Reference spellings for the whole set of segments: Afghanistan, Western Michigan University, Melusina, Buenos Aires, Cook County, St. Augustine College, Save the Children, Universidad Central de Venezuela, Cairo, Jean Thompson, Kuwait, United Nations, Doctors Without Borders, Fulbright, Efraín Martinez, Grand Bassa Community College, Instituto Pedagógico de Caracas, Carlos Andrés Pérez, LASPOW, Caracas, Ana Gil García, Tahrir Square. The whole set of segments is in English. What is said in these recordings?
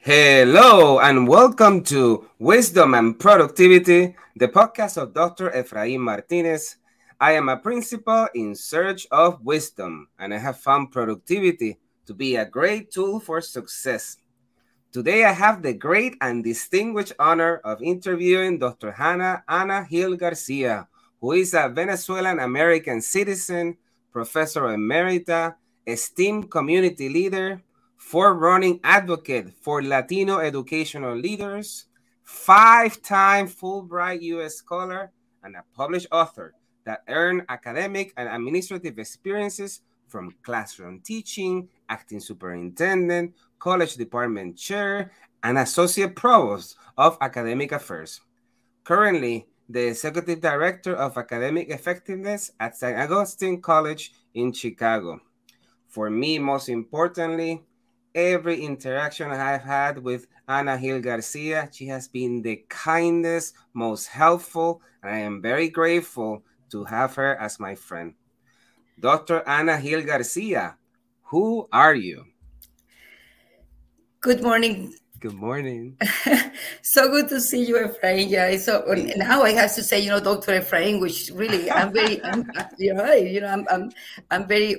Hello and welcome to Wisdom and Productivity, the podcast of Dr. Efraín Martinez. I am a principal in search of wisdom, and I have found productivity to be a great tool for success. Today I have the great and distinguished honor of interviewing Dr. Ana Gil García, who is a Venezuelan-American citizen, professor emerita, esteemed community leader, forerunning advocate for Latino educational leaders, five-time Fulbright U.S. scholar, and a published author that earned academic and administrative experiences from classroom teaching, acting superintendent, college department chair, and associate provost of academic affairs. Currently, the executive director of academic effectiveness at St. Augustine College in Chicago. For me, most importantly, every interaction I've had with Ana Gil García, she has been the kindest, most helpful, and I am very grateful to have her as my friend. Dr. Ana Gil García, who are you? Good morning. Good morning. So good to see you, Efraín. Yeah, so now I have to say, Dr. Efraín, which really I'm very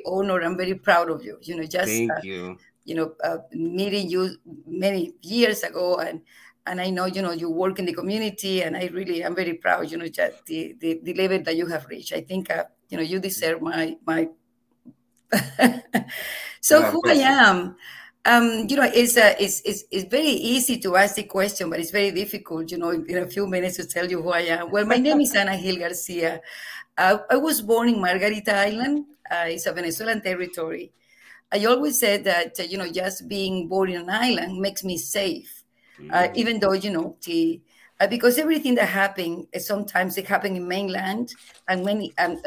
honored. I'm very proud of you. Thank you. Meeting you many years ago, and I know, you work in the community, and I'm very proud, the level that you have reached. I think, you deserve my. So who I am, it's very easy to ask the question, but it's very difficult, in a few minutes to tell you who I am. Well, my name is Ana Gil García. I was born in Margarita Island. It's a Venezuelan territory. I always said that, just being born in an island makes me safe, even though, because everything that happens, sometimes it happens in mainland, and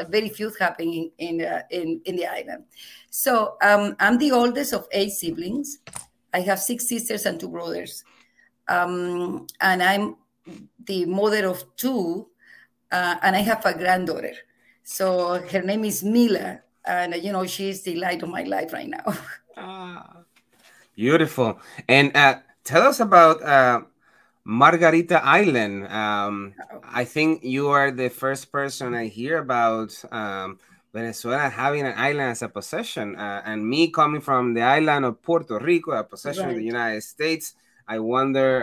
very few happen in the island. So I'm the oldest of 8 siblings. I have 6 sisters and 2 brothers. And I'm the mother of 2, and I have a granddaughter. So her name is Mila. And, she's the light of my life right now. Beautiful. And tell us about Margarita Island. I think you are the first person I hear about Venezuela having an island as a possession. And me coming from the island of Puerto Rico, a possession of the United States, I wonder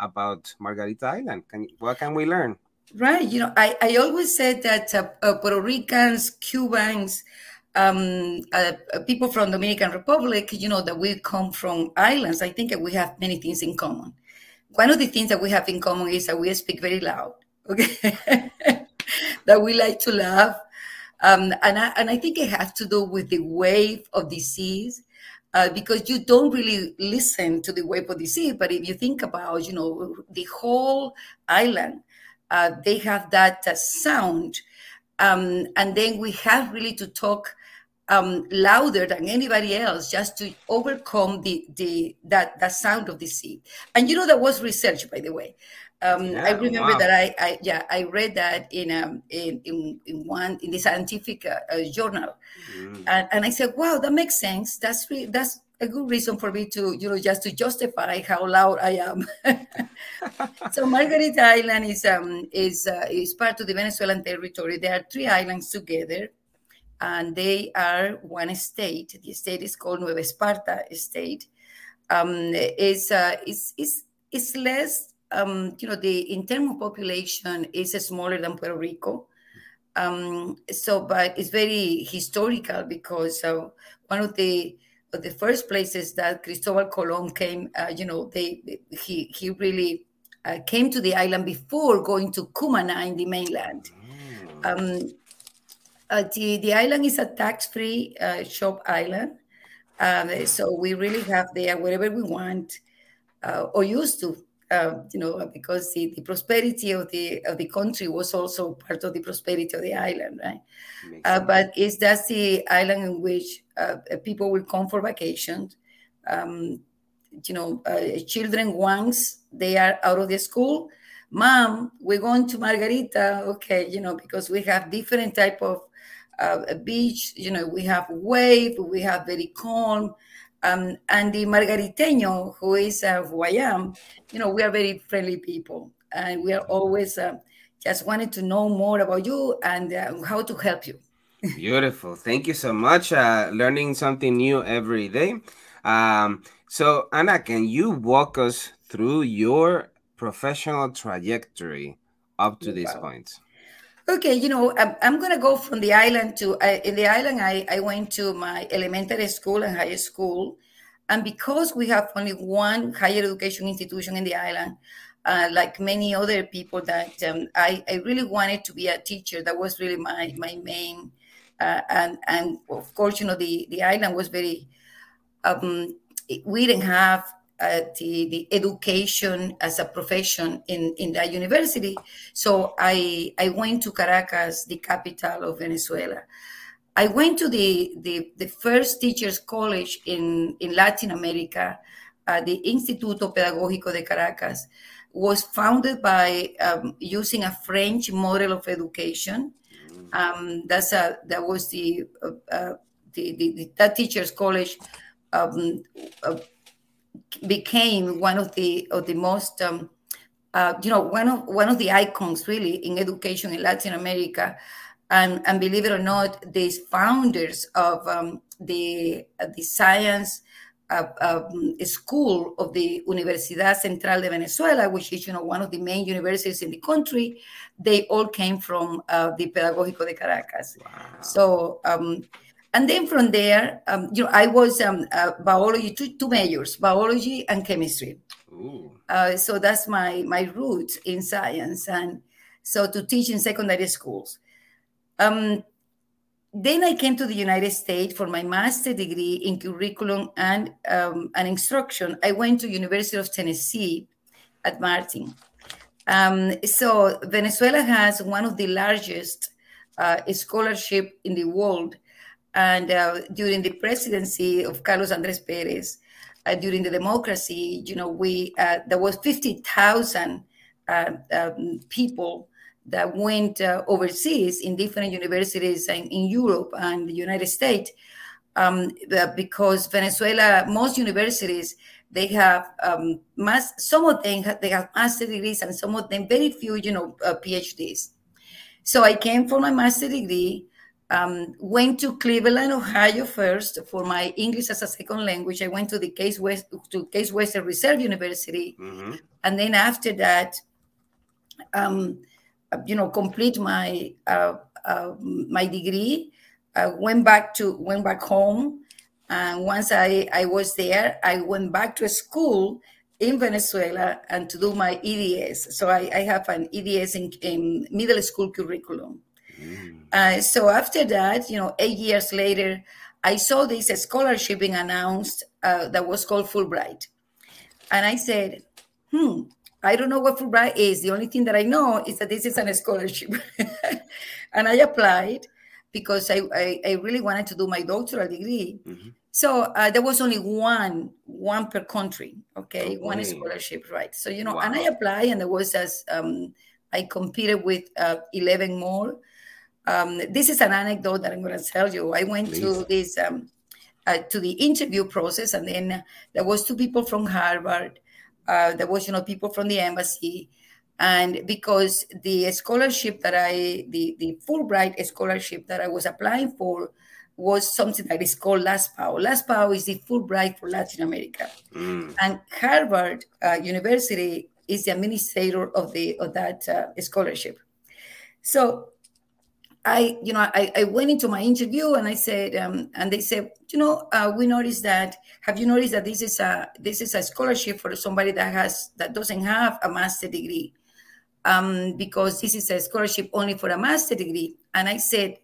about Margarita Island. What can we learn? Right. I always said that Puerto Ricans, Cubans, people from Dominican Republic, that we come from islands. I think that we have many things in common. One of the things that we have in common is that we speak very loud, okay? That we like to laugh. And I think it has to do with the wave of the seas. Because you don't really listen to the wave of the sea. But if you think about, the whole island, they have that sound, and then we have really to talk louder than anybody else just to overcome the sound of the sea. And that was research, by the way. I remember that I read that in the scientific journal, and I said, wow, that makes sense. That's a good reason for me to, just to justify how loud I am. So Margarita Island is part of the Venezuelan territory. There are 3 islands together, and they are one state. The state is called Nueva Esparta State. It's less, in terms of population, it's smaller than Puerto Rico. But it's very historical because one of the first places that Cristobal Colon came, he really came to the island before going to Kumana in the mainland. The island is a tax-free shop island. So we really have there whatever we want or used to, because the prosperity of the country was also part of the prosperity of the island, right? But that's the island in which people will come for vacation. Children, once they are out of the school, Mom, we're going to Margarita, okay? Because we have different type of beach. We have wave, we have very calm. And the Margariteño, who is who I am, you know, we are very friendly people. And we are always just wanted to know more about you and how to help you. Beautiful. Thank you so much. Learning something new every day. So, Ana, can you walk us through your professional trajectory up to this point? Okay, you know, I'm going to go from the island to, in the island, I went to my elementary school and high school. And because we have only one higher education institution in the island, like many other people, that I really wanted to be a teacher. That was really my main, and of course, you know, the island was very, we didn't have the education as a profession in that university. So I went to Caracas, the capital of Venezuela. I went to the first teachers college in Latin America, the Instituto Pedagógico de Caracas, was founded by using a French model of education. That was the that teachers college became one of the most one of the icons really in education in Latin America, and believe it or not, the founders of the science school of the Universidad Central de Venezuela, which is, you know, one of the main universities in the country, they all came from the Pedagógico de Caracas. Wow. So. And then from there, you know, I was biology, two majors, biology and chemistry. So that's my roots in science, and so to teach in secondary schools. Then I came to the United States for my master's degree in curriculum and instruction. I went to University of Tennessee at Martin. So Venezuela has one of the largest scholarship in the world. And during the presidency of Carlos Andrés Pérez, during the democracy, you know, we there was 50,000 people that went overseas in different universities in Europe and the United States, because Venezuela, most universities, they have some of them they have master degrees, and some of them very few, you know, PhDs. So I came for my master degree. Went to Cleveland, Ohio first for my English as a second language. I went to the Case Western Reserve University. Mm-hmm. And then after that, you know, complete my my degree. I went back home. And once I was there, I went back to a school in Venezuela and to do my EDS. So I have an EDS in middle school curriculum. So after that, you know, 8 years later, I saw this scholarship being announced that was called Fulbright. And I said, I don't know what Fulbright is. The only thing that I know is that this is a scholarship. And I applied because I really wanted to do my doctoral degree. Mm-hmm. So there was only one per country, okay? One scholarship, right? So, you know, and I applied, and there was I competed with 11 more. This is an anecdote that I'm going to tell you. I went to this to the interview process, and then there was two people from Harvard. There was, you know, people from the embassy, and because the scholarship that the Fulbright scholarship that I was applying for was something that is called LASPOW. LASPOW is the Fulbright for Latin America, and Harvard University is the administrator of that scholarship. So. I went into my interview, and I said, and they said, you know, have you noticed that this is a scholarship for somebody that doesn't have a master's degree, because this is a scholarship only for a master's degree. And I said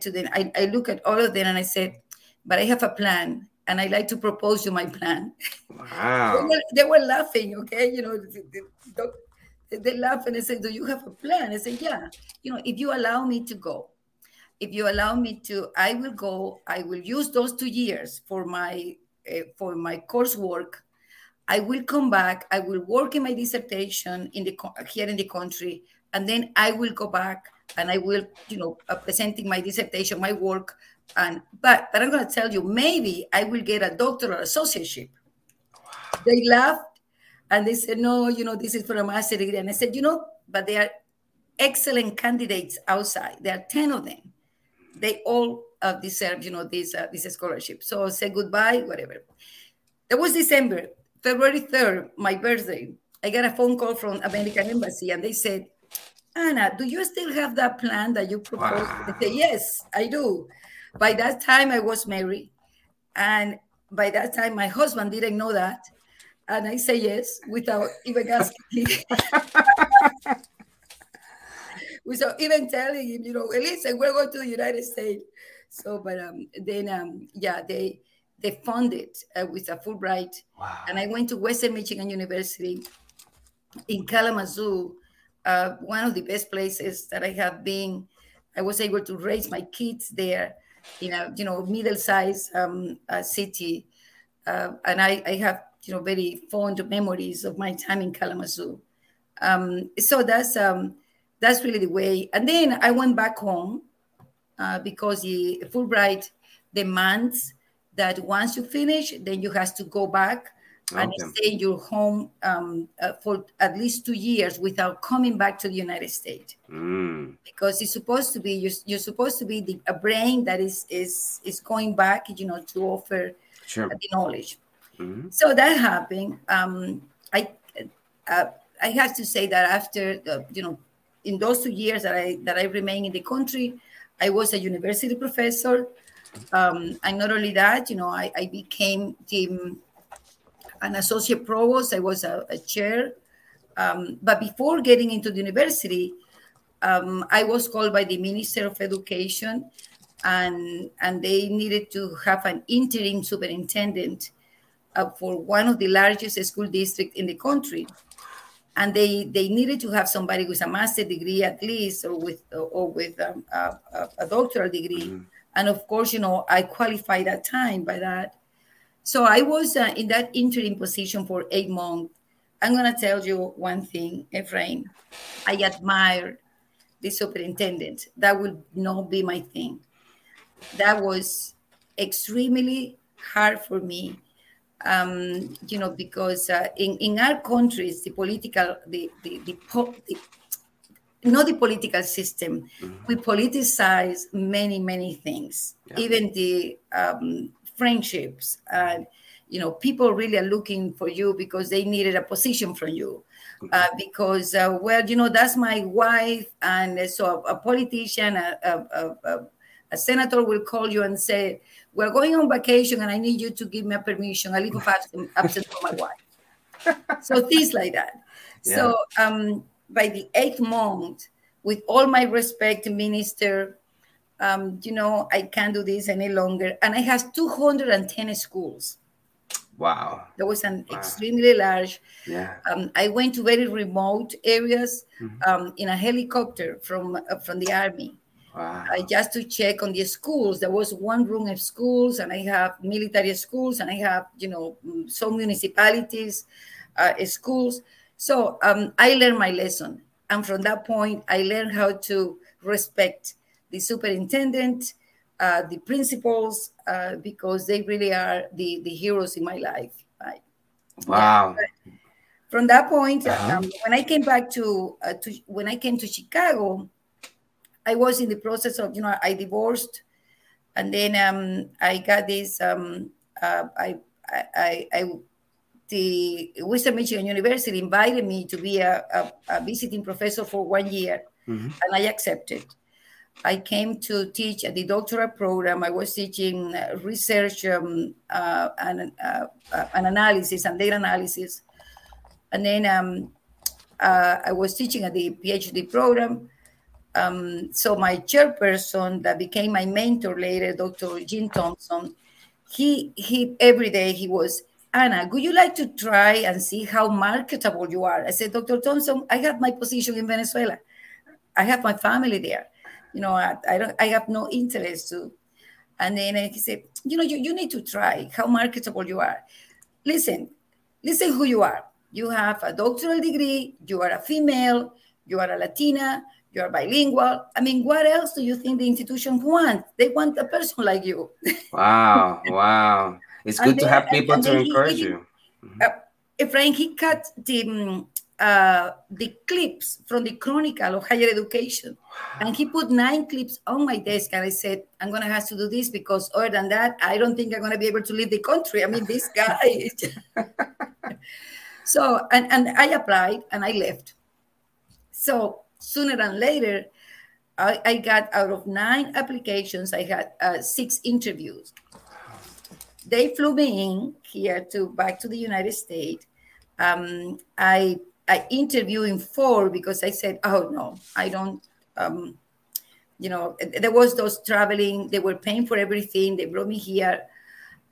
to them, I look at all of them, and I said, but I have a plan, and I'd like to propose you my plan. Wow. They were laughing. Okay, you know. They laugh, and they say, do you have a plan? I say, yeah. You know, if you allow me to, I will go. I will use those 2 years for my coursework. I will come back. I will work in my dissertation here in the country, and then I will go back, and I will, you know, presenting my dissertation, my work But I'm going to tell you, maybe I will get a doctoral associateship. Wow. They laughed and they said, no, you know, this is for a master's degree. And I said, you know, but they are excellent candidates outside. There are 10 of them. They all deserve, you know, this scholarship. So say goodbye, whatever. That was December. February 3rd, my birthday, I got a phone call from American Embassy, and they said, Ana, do you still have that plan that you proposed? Wow. I said, yes, I do. By that time, I was married. And by that time, my husband didn't know that. And I said yes, without even asking him. Without even telling him, you know, Elisa, we're going to the United States. So, but then, yeah, they funded with a Fulbright. Wow. And I went to Western Michigan University in Kalamazoo, one of the best places that I have been. I was able to raise my kids there in a, you know, middle-sized city. And I have, you know, very fond memories of my time in Kalamazoo. So that's really the way. And then I went back home because the Fulbright demands that once you finish, then you have to go back and stay in your home for at least 2 years without coming back to the United States. Mm. Because it's supposed to be, you're supposed to be a brain that is going back, you know, to offer the knowledge. Mm-hmm. So that happened. I have to say that after, you know, in those 2 years that I remained in the country, I was a university professor. And not only that, you know, I became an associate provost. I was a chair. But before getting into the university, I was called by the Minister of Education, and they needed to have an interim superintendent for one of the largest school districts in the country. And they needed to have somebody with a master's degree at least, or with a doctoral degree. Mm-hmm. And of course, you know, I qualified that time by that. So I was in that interim position for 8 months. I'm going to tell you one thing, Efraín. I admired the superintendent. That would not be my thing. That was extremely hard for me, you know, because in our countries, not the political system. Mm-hmm. We politicize many things, even the friendships. You know, people really are looking for you because they needed a position from you. Mm-hmm. Because, well, you know, that's my wife. And so a politician, a senator will call you and say, we're going on vacation and I need you to give me a permission. I leave absent for my wife. So things like that. Yeah. So, by the 8th month, with all my respect, Minister, you know, I can't do this any longer. And I have 210 schools. Wow. That was extremely large. Yeah. I went to very remote areas in a helicopter from the Army. Wow. Just to check on the schools. There was one room of schools, and I have military schools, and I have, you know, some municipalities, schools. So I learned my lesson. And from that point, I learned how to respect the superintendent, the principals, because they really are the heroes in my life. Right? Wow. Yeah. From that point, when I came back when I came to Chicago, I was in the process of, you know, I divorced. And then I got this, the Western Michigan University invited me to be a visiting professor for 1 year, and I accepted. I came to teach at the doctoral program. I was teaching research and analysis and data analysis. And then I was teaching at the PhD program. So my chairperson that became my mentor later, Dr. Jean Thompson, he every day he was, Ana, would you like to try and see how marketable you are? I said, Dr. Thompson, I have my position in Venezuela. I have my family there. You know, I have no interest to. And then he said, you know, you need to try how marketable you are. Listen who you are. You have a doctoral degree. You are a female. You are a Latina. you're bilingual. I mean, what else do you think the institutions want? They want a person like you. Wow, wow. It's good to have people to encourage you. Efraín, he cut the clips from the Chronicle of Higher Education. And he put 9 clips on my desk, and I said, I'm going to have to do this because other than that, I don't think I'm going to be able to leave the country. I mean, this guy. So, and I applied, and I left. So sooner than later, I got out of 9 applications, I had 6 interviews. They flew me in here back to the United States. I interviewed in 4 because I said, oh no, I don't, there was those traveling, they were paying for everything, they brought me here.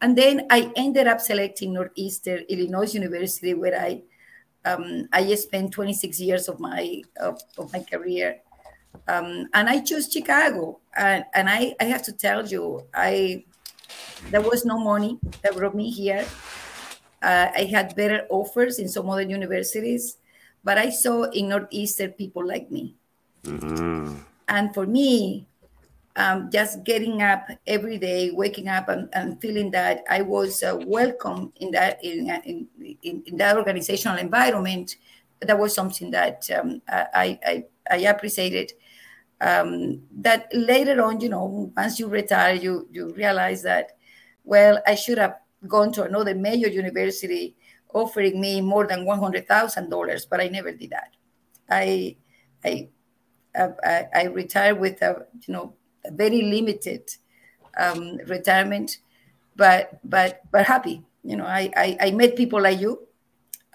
And then I ended up selecting Northeastern Illinois University, where I spent 26 years of my career. And I chose Chicago. And I have to tell you, there was no money that brought me here. I had better offers in some other universities, but I saw in Northeastern people like me. Mm-hmm. And for me, just getting up every day, waking up and feeling that I was welcome in that organizational environment, that was something that I appreciated. That later on, once you retire, you realize that, well, I should have gone to another major university offering me more than $100,000, but I never did that. I retired with a very limited retirement, but happy. I met people like you.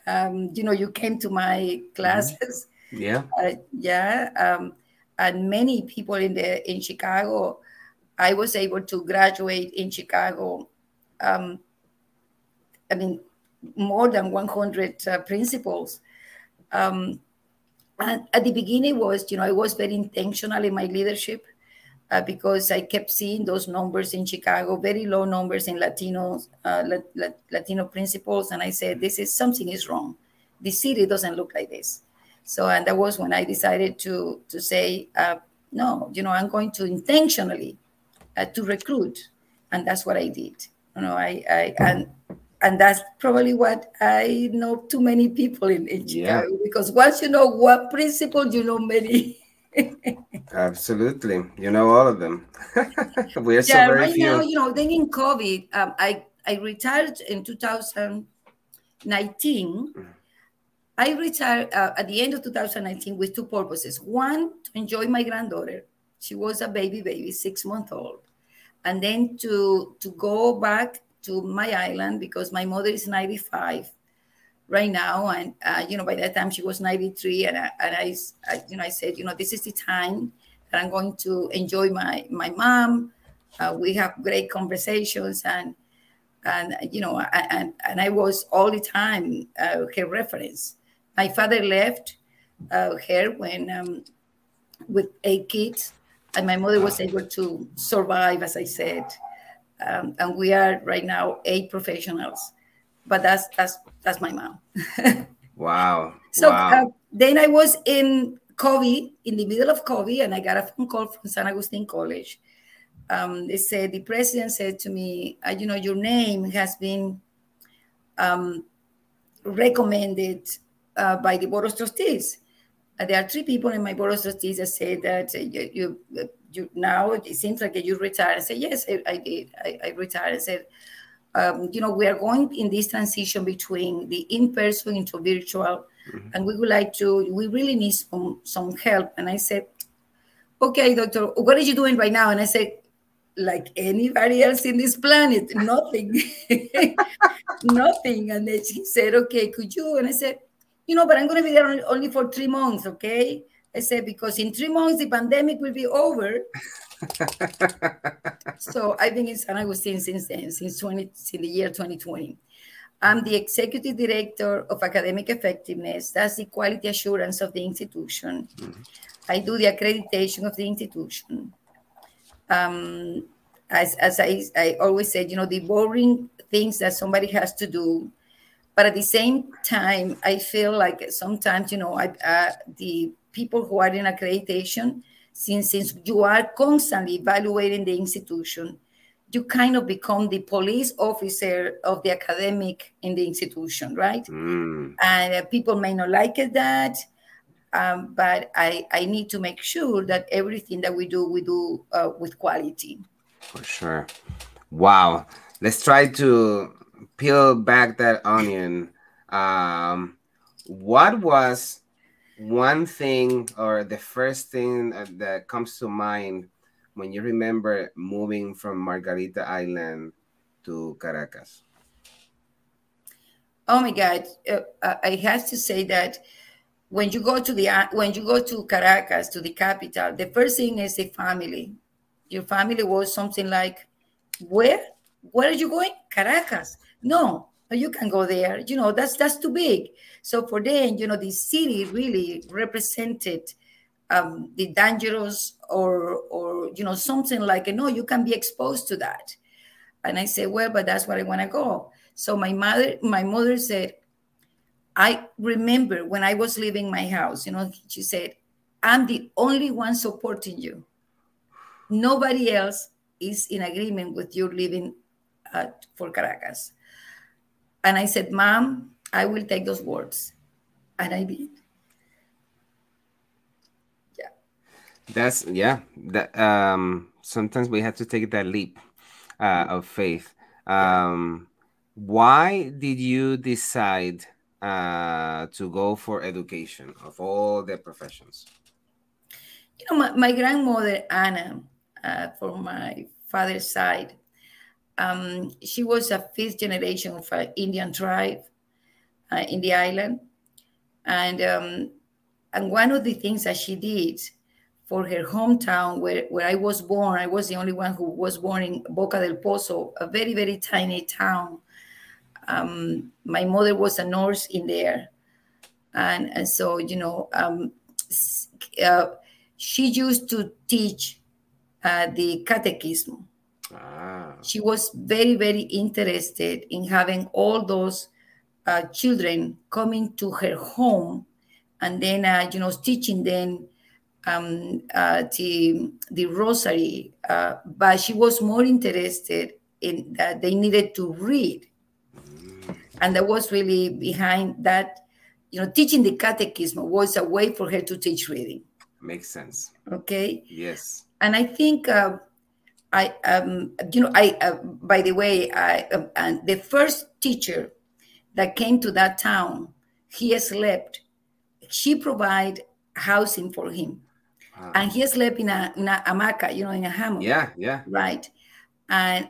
You came to my classes. Yeah. And many people in Chicago, I was able to graduate in Chicago. More than 100 principals. And at the beginning I was very intentional in my leadership because I kept seeing those numbers in Chicago, very low numbers in Latinos, Latino principals. And I said, something is wrong. The city doesn't look like this. So, and that was when I decided to say, no, I'm going to intentionally to recruit. And that's what I did. And that's probably what I know too many people in Chicago, because once you know what principle, you know many. Absolutely. You know all of them. We are so very few. Now, then in COVID, I retired in 2019. I retired at the end of 2019 with 2 purposes. One, to enjoy my granddaughter. She was a baby, 6-month-old. And then to go back to my island, because my mother is 95 right now, and by that time she was 93, and I said, this is the time that I'm going to enjoy my mom. We have great conversations, and I was all the time her reference. My father left her when with 8 kids, and my mother was able to survive, as I said. And we are right now 8 professionals, but that's my mom. Wow. So wow. Then I was in the middle of COVID, and I got a phone call from St. Augustine College. They said, the president said to me, your name has been recommended by the Board of Trustees. There are 3 people in my Board of Trustees that said that you now it seems like you retired. I said, yes, I did. I retired. I said, we are going in this transition between the in-person into virtual, mm-hmm. and we would like to, we really need some help. And I said, okay, doctor, what are you doing right now? And I said, like anybody else in this planet, nothing. And then she said, okay, could you? And I said, but I'm going to be there only for 3 months, okay? I said, because in 3 months, the pandemic will be over. So I've been in San Agustin since then, since the year 2020. I'm the executive director of academic effectiveness. That's the quality assurance of the institution. Mm-hmm. I do the accreditation of the institution. As I always said, the boring things that somebody has to do. But at the same time, I feel like sometimes, the people who are in accreditation, since you are constantly evaluating the institution, you kind of become the police officer of the academic in the institution, right? Mm. And people may not like it that, but I need to make sure that everything that we do with quality. For sure. Wow. Let's try to peel back that onion. What was one thing or the first thing that comes to mind when you remember moving from Margarita Island to Caracas? Oh my God! I have to say that when you go to Caracas, to the capital, the first thing is the family. Your family was something like, where are you going? Caracas? No, but you can go there. You know, that's too big. So for them, you know, the city really represented the dangerous or you know, something like, no, you can be exposed to that. And I said, well, but that's where I want to go. So my mother said, I remember when I was leaving my house, you know, she said, I'm the only one supporting you. Nobody else is in agreement with you leaving for Caracas. And I said, Mom, I will take those words. And I did. Sometimes we have to take that leap of faith. Why did you decide to go for education of all the professions? You know, my grandmother, Ana, from my father's side, she was a fifth generation of an Indian tribe in the island. And one of the things that she did for her hometown where I was born. I was the only one who was born in Boca del Pozo, a very, very tiny town. My mother was a nurse in there. And so, you know, she used to teach the catechism. Ah. She was very, very interested in having all those children coming to her home and then, you know, teaching them the rosary, but she was more interested in that they needed to read. And that was really behind that, you know, teaching the catechism was a way for her to teach reading. Makes sense. Okay. Yes. And I think, by the way, and the first teacher that came to that town, he slept, she provided housing for him. And he slept in a hamaca, you know, in a hammock. Yeah. Right. And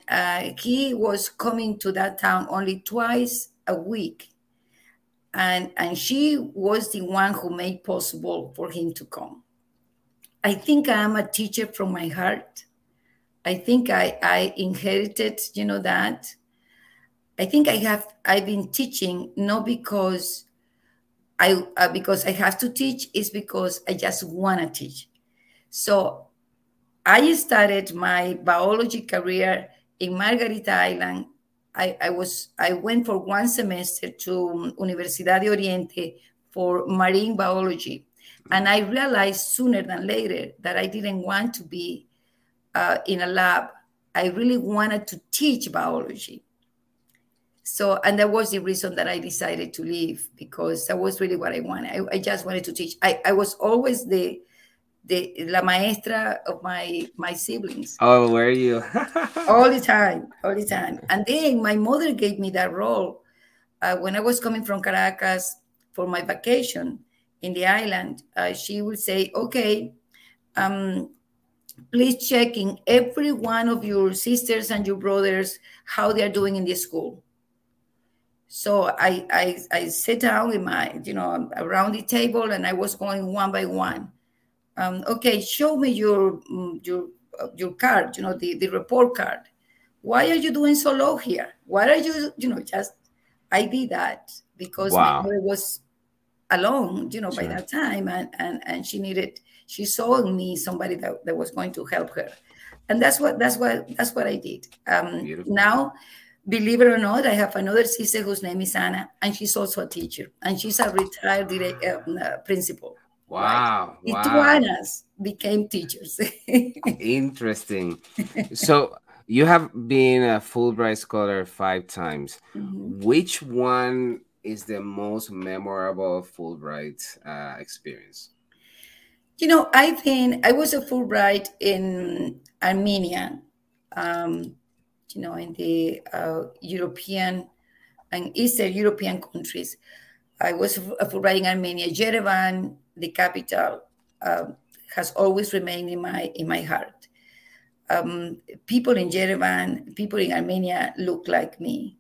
he was coming to that town only twice a week. And she was the one who made possible for him to come. I think I am a teacher from my heart. I think I inherited, you know, that. I think I've been teaching not because because I have to teach, is because I just want to teach. So I started my biology career in Margarita Island. I went for one semester to Universidad de Oriente for marine biology. And I realized sooner than later that I didn't want to be in a lab. I really wanted to teach biology. So, and that was the reason that I decided to leave, because that was really what I wanted. I just wanted to teach. I was always the la maestra of my siblings. Oh, were you? All the time. And then my mother gave me that role when I was coming from Caracas for my vacation in the island. She would say, okay, please check in every one of your sisters and your brothers, how they are doing in the school. So I sat down in my, you know, around the table, and I was going one by one. Okay, show me your card, you know, the report card. Why are you doing so low here? Why are you, you know, just, I did that because my mother was alone, you know, sure, by that time. And she saw in me somebody that was going to help her. And that's what I did. Now, believe it or not, I have another sister whose name is Anna, and she's also a teacher, and she's a retired principal. Wow. Right? Lituanas became teachers. Interesting. So you have been a Fulbright Scholar 5 times. Mm-hmm. Which one is the most memorable Fulbright experience? You know, I think I was a Fulbright in Armenia, you know, in the European and Eastern European countries. I was a Fulbright in Armenia. Yerevan, the capital, has always remained in my heart. People in Yerevan, people in Armenia look like me.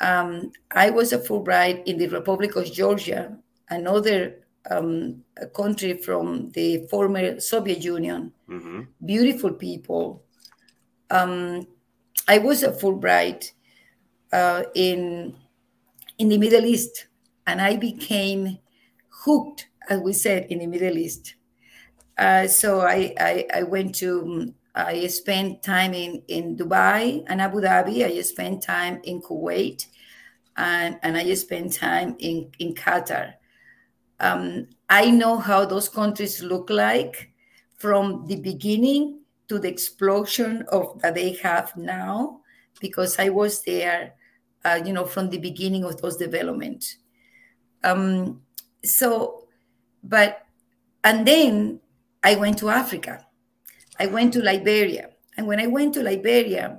I was a Fulbright in the Republic of Georgia, another country from the former Soviet Union. Mm-hmm. Beautiful people. I was a Fulbright in the Middle East, and I became hooked, as we said, in the Middle East. So I went to... I spent time in Dubai and Abu Dhabi. I spent time in Kuwait, and I spent time in Qatar. I know how those countries look like from the beginning to the explosion of that they have now, because I was there, you know, from the beginning of those developments. And then I went to Africa. I went to Liberia, and when I went to Liberia,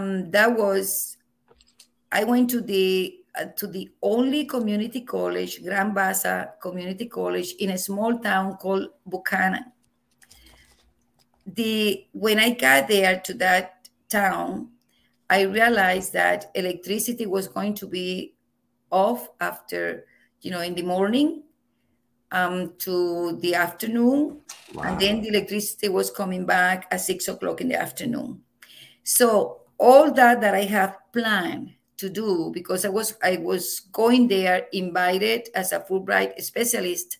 I went to the only community college, Grand Bassa Community College, in a small town called Buchanan. When I got there to that town, I realized that electricity was going to be off after, you know, in the morning, to the afternoon. Wow. And then the electricity was coming back at 6 o'clock in the afternoon. So all that I have planned to do, because I was going there invited as a Fulbright specialist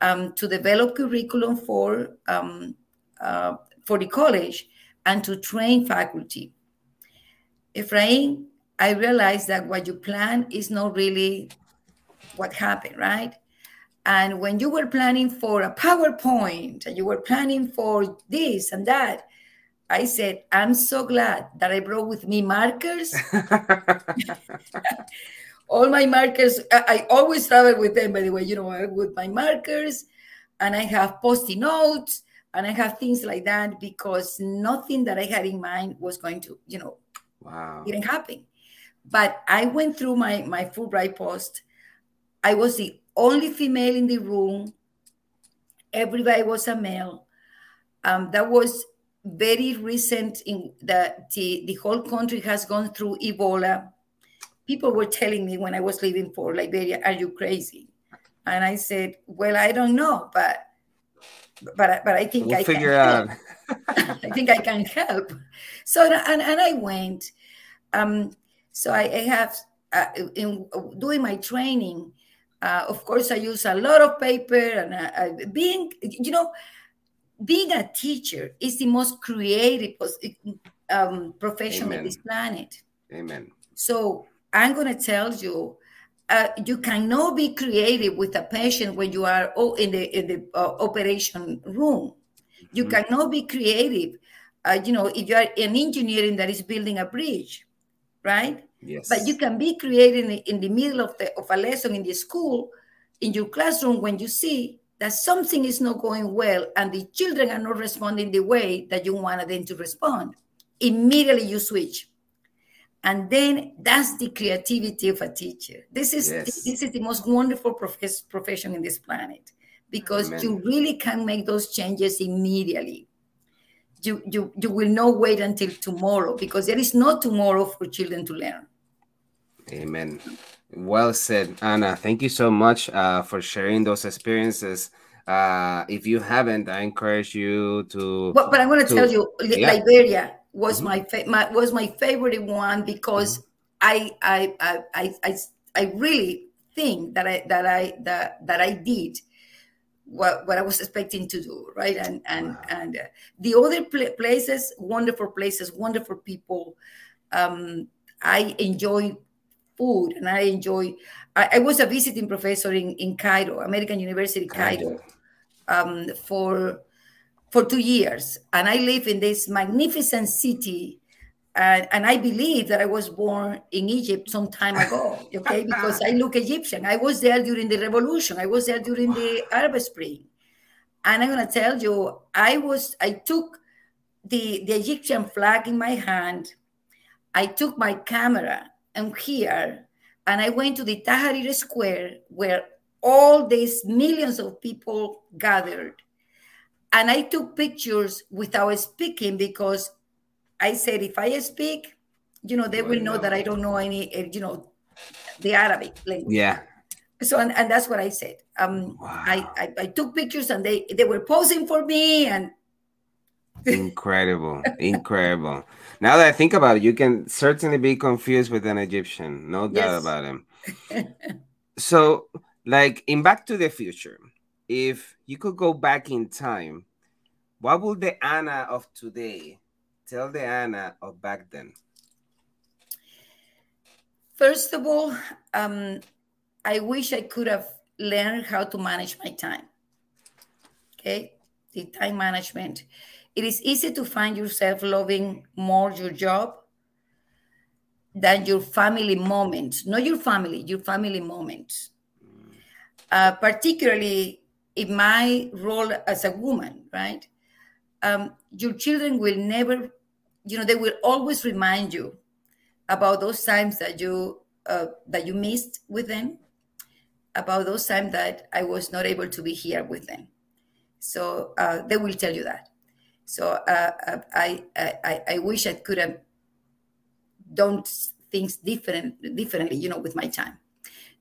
to develop curriculum for the college and to train faculty. Efraín, I realized that what you plan is not really what happened, right? And when you were planning for a PowerPoint and you were planning for this and that, I said, I'm so glad that I brought with me markers. All my markers, I always travel with them, by the way, you know, with my markers. And I have Post-it notes and I have things like that, because nothing that I had in mind was going to, you know, wow, didn't happen. But I went through my Fulbright post. I was the only female in the room. Everybody was a male. That was very recent. In the whole country has gone through Ebola. People were telling me when I was leaving for Liberia, "Are you crazy?" And I said, "Well, I don't know, but I think I can figure out. I think I can help." So and I went. So I have in doing my training. Of course, I use a lot of paper, and being a teacher is the most creative profession Amen. Of this planet. Amen. So I'm going to tell you, you cannot be creative with a patient when you are in the operation room. You mm-hmm. cannot be creative, you know, if you are an engineer that is building a bridge, right? Yes. But you can be creative in the middle of a lesson in the school, in your classroom, when you see that something is not going well and the children are not responding the way that you wanted them to respond. Immediately you switch. And then that's the creativity of a teacher. This is the most wonderful profession in this planet, because Amen. You really can make those changes immediately. You will not wait until tomorrow, because there is no tomorrow for children to learn. Amen. Well said, Ana. Thank you so much for sharing those experiences. If you haven't, I encourage you to. But I want to tell you, Liberia was mm-hmm. my favorite one, because mm-hmm. I really think that I did what I was expecting to do, right? And the other places, wonderful people. I enjoy food, and I enjoy. I was a visiting professor in Cairo, American University Cairo, for 2 years, and I live in this magnificent city. And I believe that I was born in Egypt some time ago, okay? Because I look Egyptian. I was there during the revolution. I was there during the Arab Spring. And I'm going to tell you, I took the Egyptian flag in my hand. I took my camera and here, and I went to the Tahrir Square where all these millions of people gathered. And I took pictures without speaking because I said, if I speak, they will know that I don't know any, the Arabic language. Yeah. So, and that's what I said. Wow. I took pictures and they were posing for me. And incredible, incredible. Now that I think about it, you can certainly be confused with an Egyptian. No doubt about him. So, in Back to the Future, if you could go back in time, what would the Ana of today tell the Ana of back then? First of all, I wish I could have learned how to manage my time. Okay? The time management. It is easy to find yourself loving more your job than your family moment. Not your family, your family moment. Particularly in my role as a woman, right? Your children will never... they will always remind you about those times that you missed with them, about those times that I was not able to be here with them. So they will tell you that. So I wish I could have done things differently, with my time.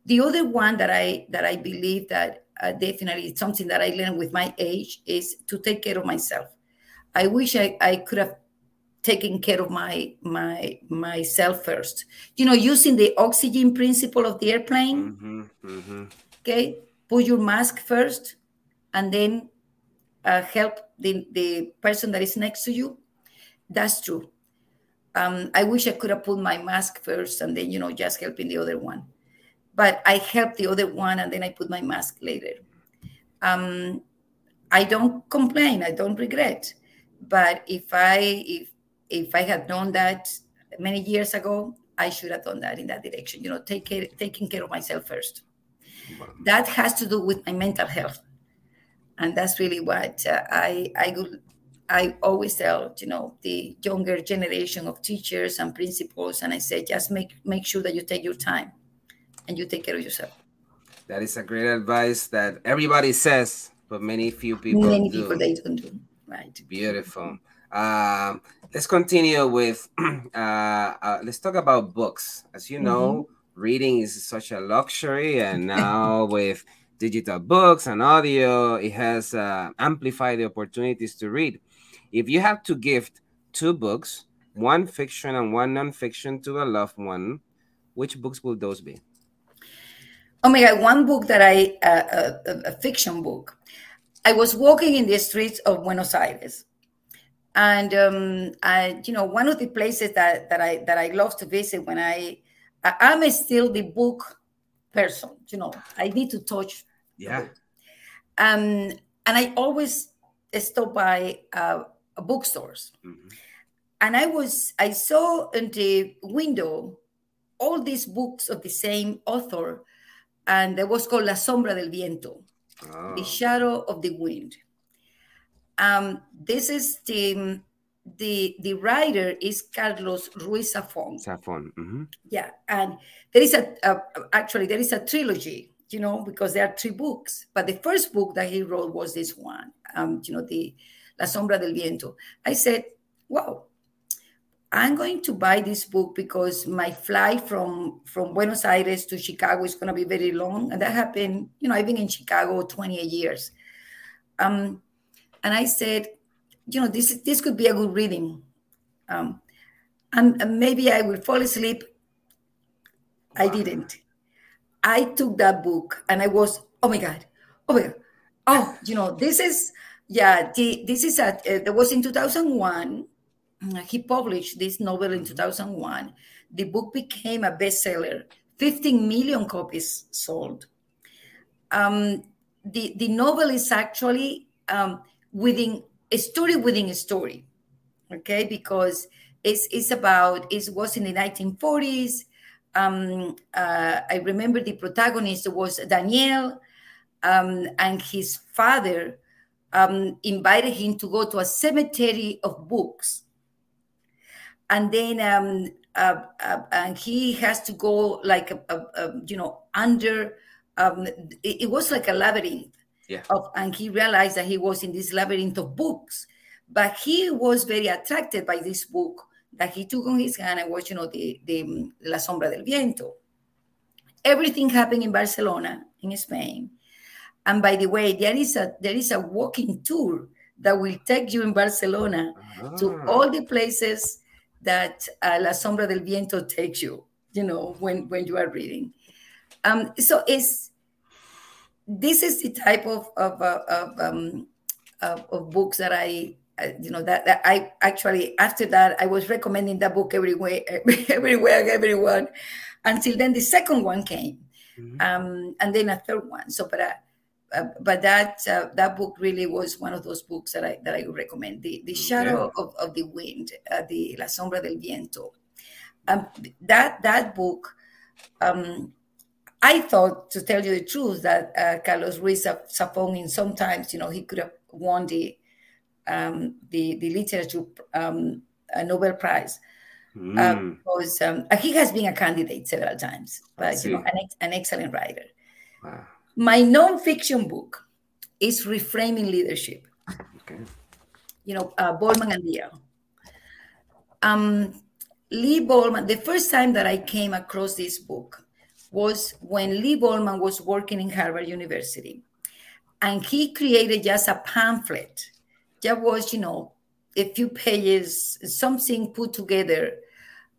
The other one that I believe that definitely it's something that I learned with my age is to take care of myself. I wish I could have taken care of myself first. Using the oxygen principle of the airplane. Mm-hmm, mm-hmm. Okay, put your mask first, and then help the person that is next to you. That's true. I wish I could have put my mask first, and then just helping the other one. But I helped the other one, and then I put my mask later. I don't complain. I don't regret. But if I had done that many years ago, I should have done that in that direction. Taking care of myself first. Wow. That has to do with my mental health, and that's really what I always tell the younger generation of teachers and principals. And I say, just make sure that you take your time and you take care of yourself. That is a great advice that everybody says, but many people they don't do. Right. Beautiful. Let's continue with, let's talk about books. As you know, reading is such a luxury. And now with digital books and audio, it has amplified the opportunities to read. If you have to gift 2 books, one fiction and one nonfiction to a loved one, which books will those be? Oh my God, one book that a fiction book. I was walking in the streets of Buenos Aires, and one of the places that I love to visit when I'm still the book person. I need to touch. Yeah. And I always stop by bookstores, and I saw in the window all these books of the same author, and it was called La Sombra del Viento. Oh. The Shadow of the Wind. This is the writer is Carlos Ruiz Zafón. Mm-hmm. Yeah, and there is a trilogy, because there are 3 books. But the first book that he wrote was this one, the La Sombra del Viento. I said, wow, I'm going to buy this book because my flight from Buenos Aires to Chicago is going to be very long. And that happened, I've been in Chicago 28 years. And I said, this could be a good reading. And maybe I will fall asleep. I didn't. I took that book and I was, oh my God. Oh, that was in 2001. He published this novel in 2001. The book became a bestseller 15 million copies sold. The novel is actually within a story within a story, okay? Because it was in the 1940s. I remember the protagonist was Daniel, and his father invited him to go to a cemetery of books. And then and he has to go like, under, it was like a labyrinth. Yeah. And he realized that he was in this labyrinth of books. But he was very attracted by this book that he took on his hand and was, the La Sombra del Viento. Everything happened in Barcelona, in Spain. And by the way, there is a walking tour that will take you in Barcelona to all the places that La Sombra del Viento takes you, when you are reading. So this is the type of books that I, that I actually, after that, I was recommending that book everywhere, everyone. Until then, the second one came, and then a third one. So, but that book really was one of those books that I would recommend. The Shadow of the Wind, the La Sombra del Viento. That book, I thought, to tell you the truth, that Carlos Ruiz Zafón, sometimes, he could have won the literature Nobel Prize, because he has been a candidate several times, but an excellent writer. Wow. My nonfiction book is Reframing Leadership. Okay. Bolman and Lear. Lee Bolman. The first time that I came across this book was when Lee Bolman was working in Harvard University, and he created just a pamphlet. There was, a few pages, something put together.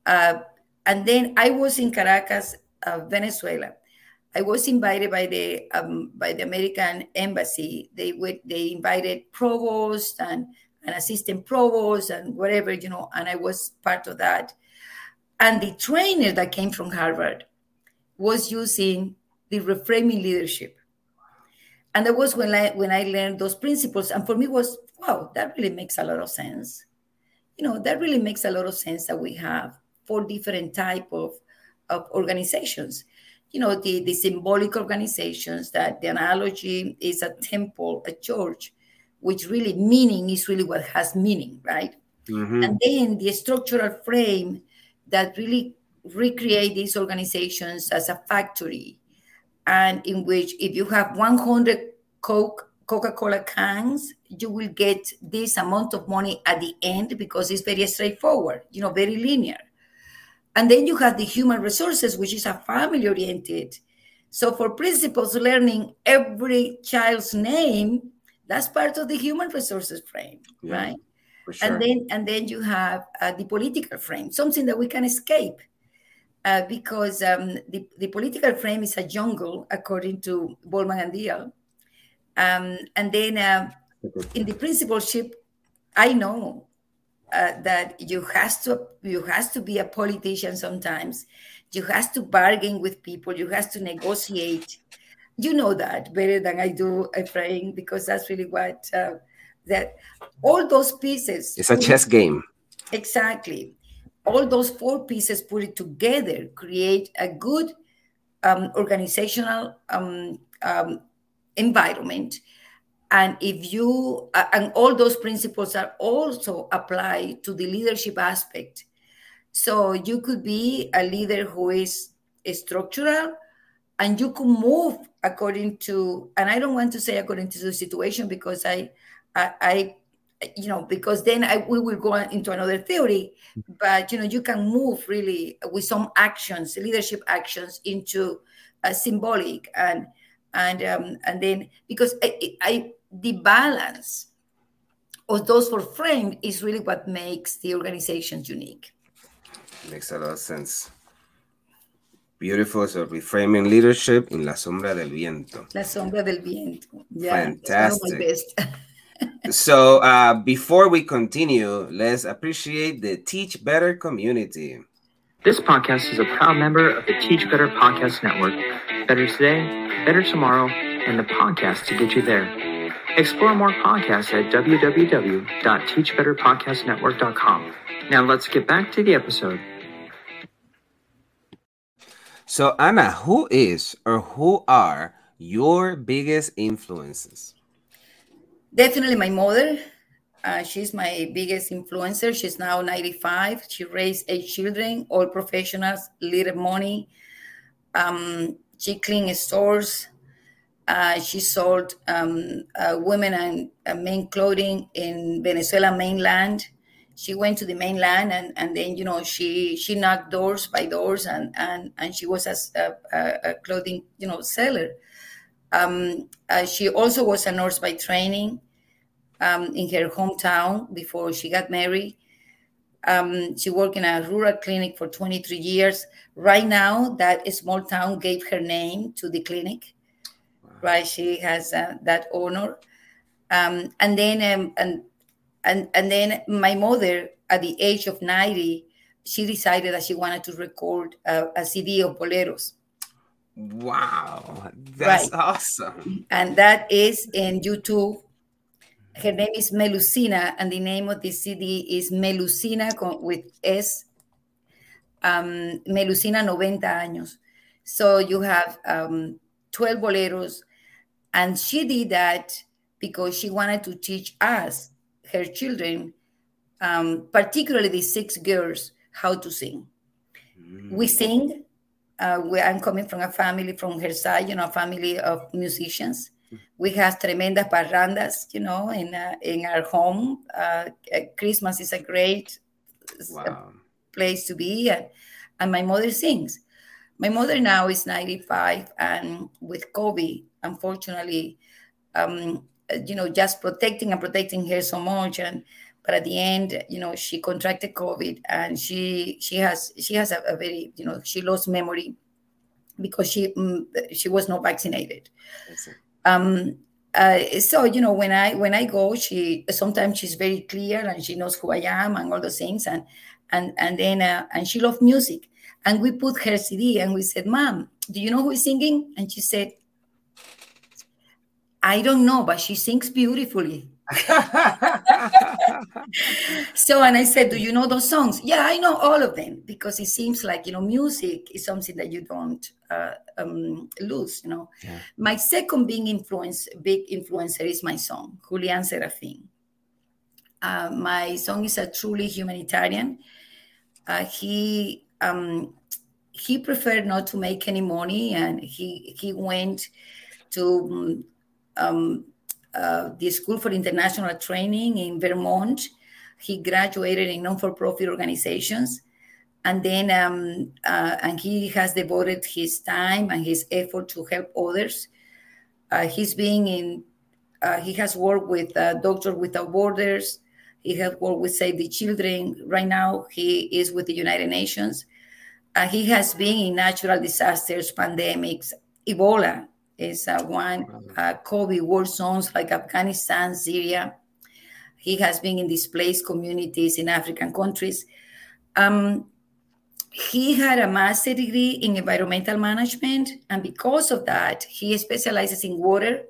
And then I was in Caracas, Venezuela. I was invited by the American Embassy. They invited provost and assistant provost and whatever, and I was part of that. And the trainer that came from Harvard was using the Reframing Leadership. And that was when I learned those principles. And for me was, wow, that really makes a lot of sense. That really makes a lot of sense that we have four different type of organizations. The symbolic organizations, that the analogy is a temple, a church, which really meaning is really what has meaning, right? Mm-hmm. And then the structural frame that really recreate these organizations as a factory, and in which if you have 100 Coca-Cola cans, you will get this amount of money at the end, because it's very straightforward, very linear. And then you have the human resources, which is a family-oriented. So for principals learning every child's name, that's part of the human resources frame, right? For sure. And then you have the political frame, something that we can escape, because the political frame is a jungle, according to Bolman and Deal. And then in the principalship, I know that you has to be a politician sometimes. You has to bargain with people. You has to negotiate. You know that better than I do, Efraín, because that's really what that all those pieces. It's a chess game. Exactly. All those four pieces put it together create a good organizational environment. And if you and all those principles are also applied to the leadership aspect. So you could be a leader who is structural, and you could move according to, and I don't want to say according to the situation, because because then we will go into another theory, but you can move really with some actions, leadership actions, into symbolic and then, because the balance of those four frames is really what makes the organizations unique. Makes a lot of sense. Beautiful. So Reframing Leadership in La Sombra del Viento. La Sombra del Viento. Yeah, fantastic. So before we continue, let's appreciate the Teach Better community. This podcast is a proud member of the Teach Better Podcast Network. Better today, better tomorrow, and the podcast to get you there. Explore more podcasts at www.teachbetterpodcastnetwork.com. Now let's get back to the episode. So, Ana, who is or who are your biggest influences? Definitely my mother. She's my biggest influencer. She's now 95. She raised 8 children, all professionals, little money. She cleaned stores. She sold women and men clothing in Venezuela mainland. She went to the mainland and then, you know, she knocked doors by doors and she was a clothing, you know, seller. She also was a nurse by training. In her hometown before she got married. She worked in a rural clinic for 23 years. Right now, that small town gave her name to the clinic, wow. Right? She has that honor. And then my mother, at the age of 90, she decided that she wanted to record a CD of boleros. Wow, that's awesome. And that is in YouTube. Her name is Melusina, and the name of the CD is Melusina with S. Melusina 90 años. So you have 12 boleros, and she did that because she wanted to teach us, her children, particularly the 6 girls, how to sing. Mm-hmm. We sing. I'm coming from a family from her side, you know, a family of musicians. We have tremendas parrandas, you know, in our home. Christmas is a great place to be. And my mother sings. My mother now is 95, and with COVID, unfortunately, you know, just protecting her so much. But at the end, you know, she contracted COVID, and she has a very, you know, she lost memory because she was not vaccinated. So, you know, when I go, she's very clear and she knows who I am and all those things. And then she loved music, and we put her CD and we said, Mom, do you know who is singing? And she said, I don't know, but she sings beautifully. So, and I said, do you know those songs? Yeah, I know all of them, because it seems like, you know, music is something that you don't lose, you know. Yeah. My second big influencer is my son, Julian Serafin. My son is a truly humanitarian. He preferred not to make any money, and he went to the School for International Training in Vermont. He graduated in non-for-profit organizations, and then and he has devoted his time and his effort to help others. He has worked with Doctors Without Borders. He has worked with Save the Children. Right now, he is with the United Nations. He has been in natural disasters, pandemics, Ebola. Is one COVID war zones like Afghanistan, Syria. He has been in displaced communities in African countries. He had a master's degree in environmental management, and because of that, he specializes in water.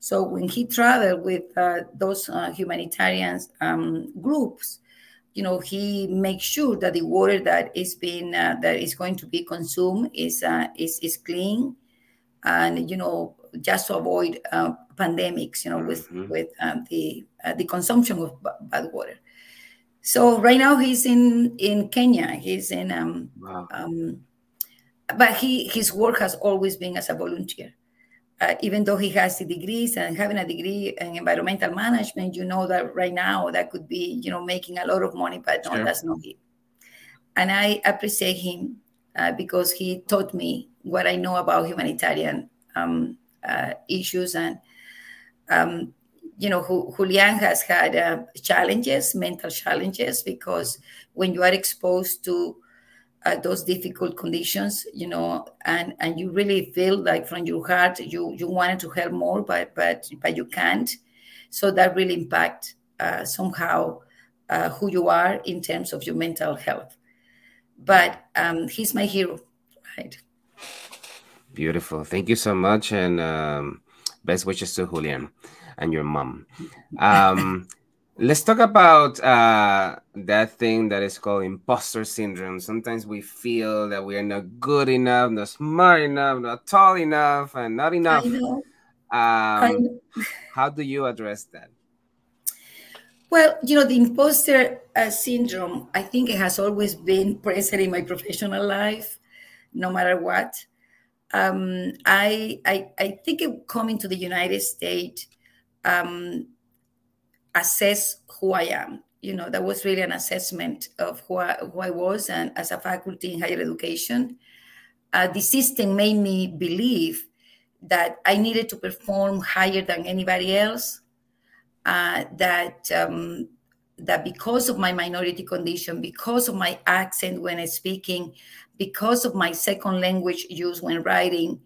So when he traveled with those humanitarian groups, you know, he makes sure that the water that is going to be consumed is clean. And, you know, just to avoid pandemics, you know, with the consumption of bad water. So right now he's in Kenya. He's in, but his work has always been as a volunteer. Even though he has the degrees and having a degree in environmental management, you know that right now that could be, you know, making a lot of money, but no, that's not it. And I appreciate him because he taught me what I know about humanitarian issues. And, you know, Julian has had challenges, mental challenges, because when you are exposed to those difficult conditions, you know, and you really feel like from your heart, you wanted to help more, but you can't. So that really impacts somehow who you are in terms of your mental health. but he's my hero, right? Beautiful. Thank you so much. And best wishes to Julian and your mom. Let's talk about that thing that is called imposter syndrome. Sometimes we feel that we are not good enough, not smart enough, not tall enough, and not enough. How do you address that? Well, you know, the imposter syndrome, I think it has always been present in my professional life, no matter what. I think coming to the United States assessed who I am. You know, that was really an assessment of who I was and as a faculty in higher education. The system made me believe that I needed to perform higher than anybody else, that because of my minority condition, because of my accent when I'm speaking, because of my second language use when writing,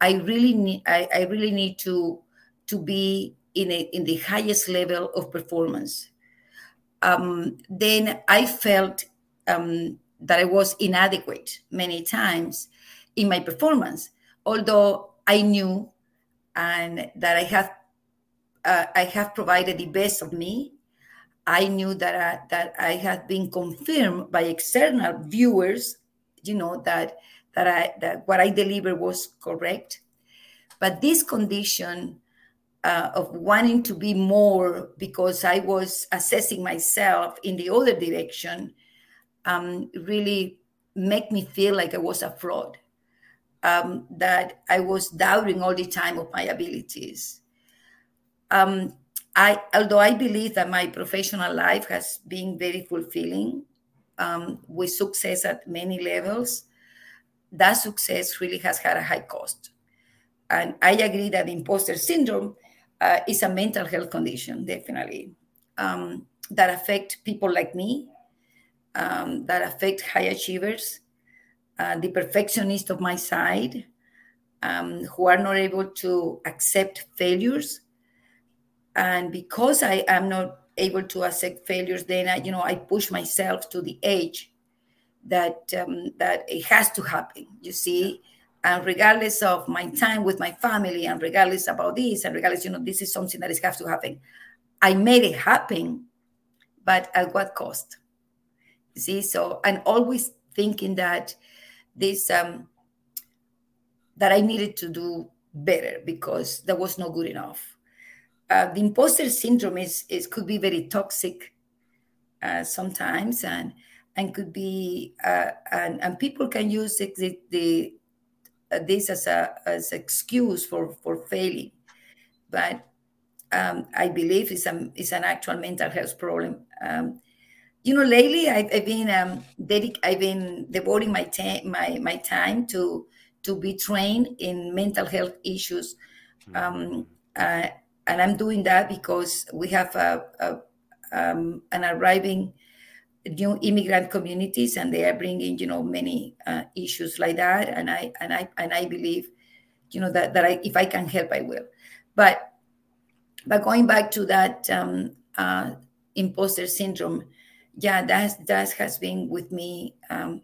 I really need to be in the highest level of performance. Then I felt that I was inadequate many times in my performance, although I knew and that I have provided the best of me. I knew that I had been confirmed by external viewers, you know, that what I delivered was correct. But this condition of wanting to be more because I was assessing myself in the other direction really made me feel like I was a fraud, that I was doubting all the time of my abilities. Although I believe that my professional life has been very fulfilling, with success at many levels, that success really has had a high cost. And I agree that imposter syndrome is a mental health condition, definitely, that affects people like me, that affect high achievers, the perfectionist of my side, who are not able to accept failures. And because I am not able to accept failures, then I push myself to the edge that it has to happen, you see. And regardless of my time with my family, and regardless about this, and regardless, this is something that has to happen. I made it happen, but at what cost? You see, so, and always thinking that this, that I needed to do better because that was not good enough. The imposter syndrome could be very toxic sometimes, and could be and people can use this as an excuse for failing, but I believe it's an actual mental health problem. Lately I've been devoting my time to be trained in mental health issues. And I'm doing that because we have an arriving new immigrant communities, and they are bringing, many issues like that. And I believe, that if I can help, I will. But going back to that imposter syndrome, yeah, that has been with me,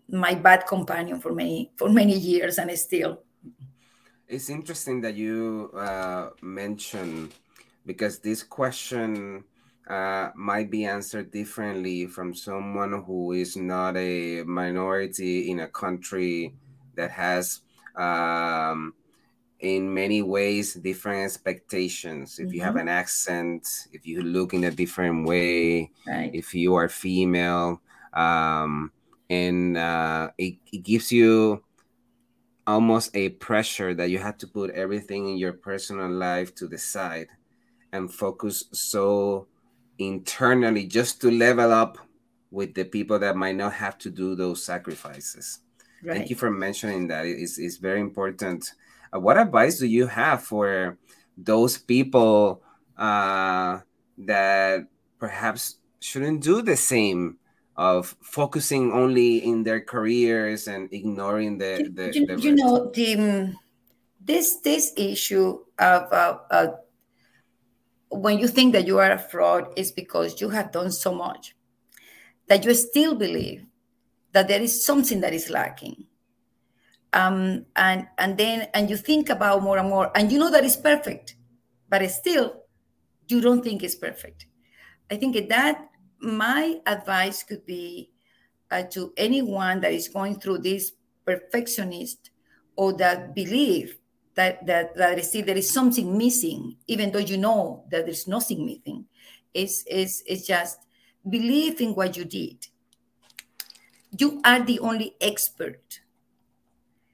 my bad companion for many years, and still. It's interesting that you mentioned, because this question might be answered differently from someone who is not a minority in a country that has, in many ways, different expectations. If you have an accent, if you look in a different way, right. If you are female, and it gives you almost a pressure that you have to put everything in your personal life to the side and focus so internally just to level up with the people that might not have to do those sacrifices. Right. Thank you for mentioning that. It's very important. What advice do you have for those people that perhaps shouldn't do the same of focusing only in their careers and ignoring this issue of when you think that you are a fraud is because you have done so much that you still believe that there is something that is lacking. And then you think about more and more, and you know that it's perfect, but still you don't think it's perfect. I think that my advice could be to anyone that is going through this perfectionist or that belief that still there is something missing, even though you know that there's nothing missing, it's just believe in what you did. You are the only expert.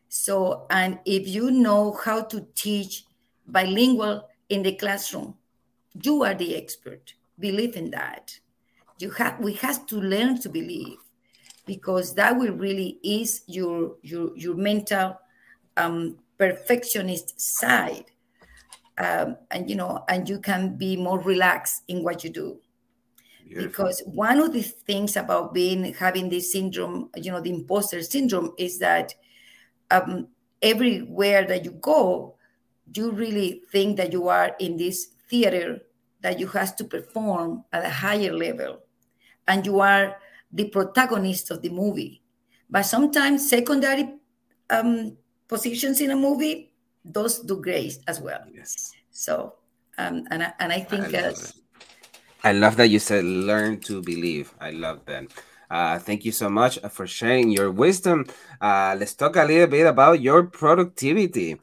So, and if you know how to teach bilingual in the classroom, you are the expert. Believe in that. We have to learn to believe, because that will really ease your mental perfectionist side, and you can be more relaxed in what you do. Beautiful. Because one of the things about having this syndrome, the imposter syndrome, is that everywhere that you go, you really think that you are in this theater that you have to perform at a higher level, and you are the protagonist of the movie. But sometimes secondary positions in a movie, those do great as well. Yes. So, and I think I love that you said learn to believe. I love that. Thank you so much for sharing your wisdom. Let's talk a little bit about your productivity.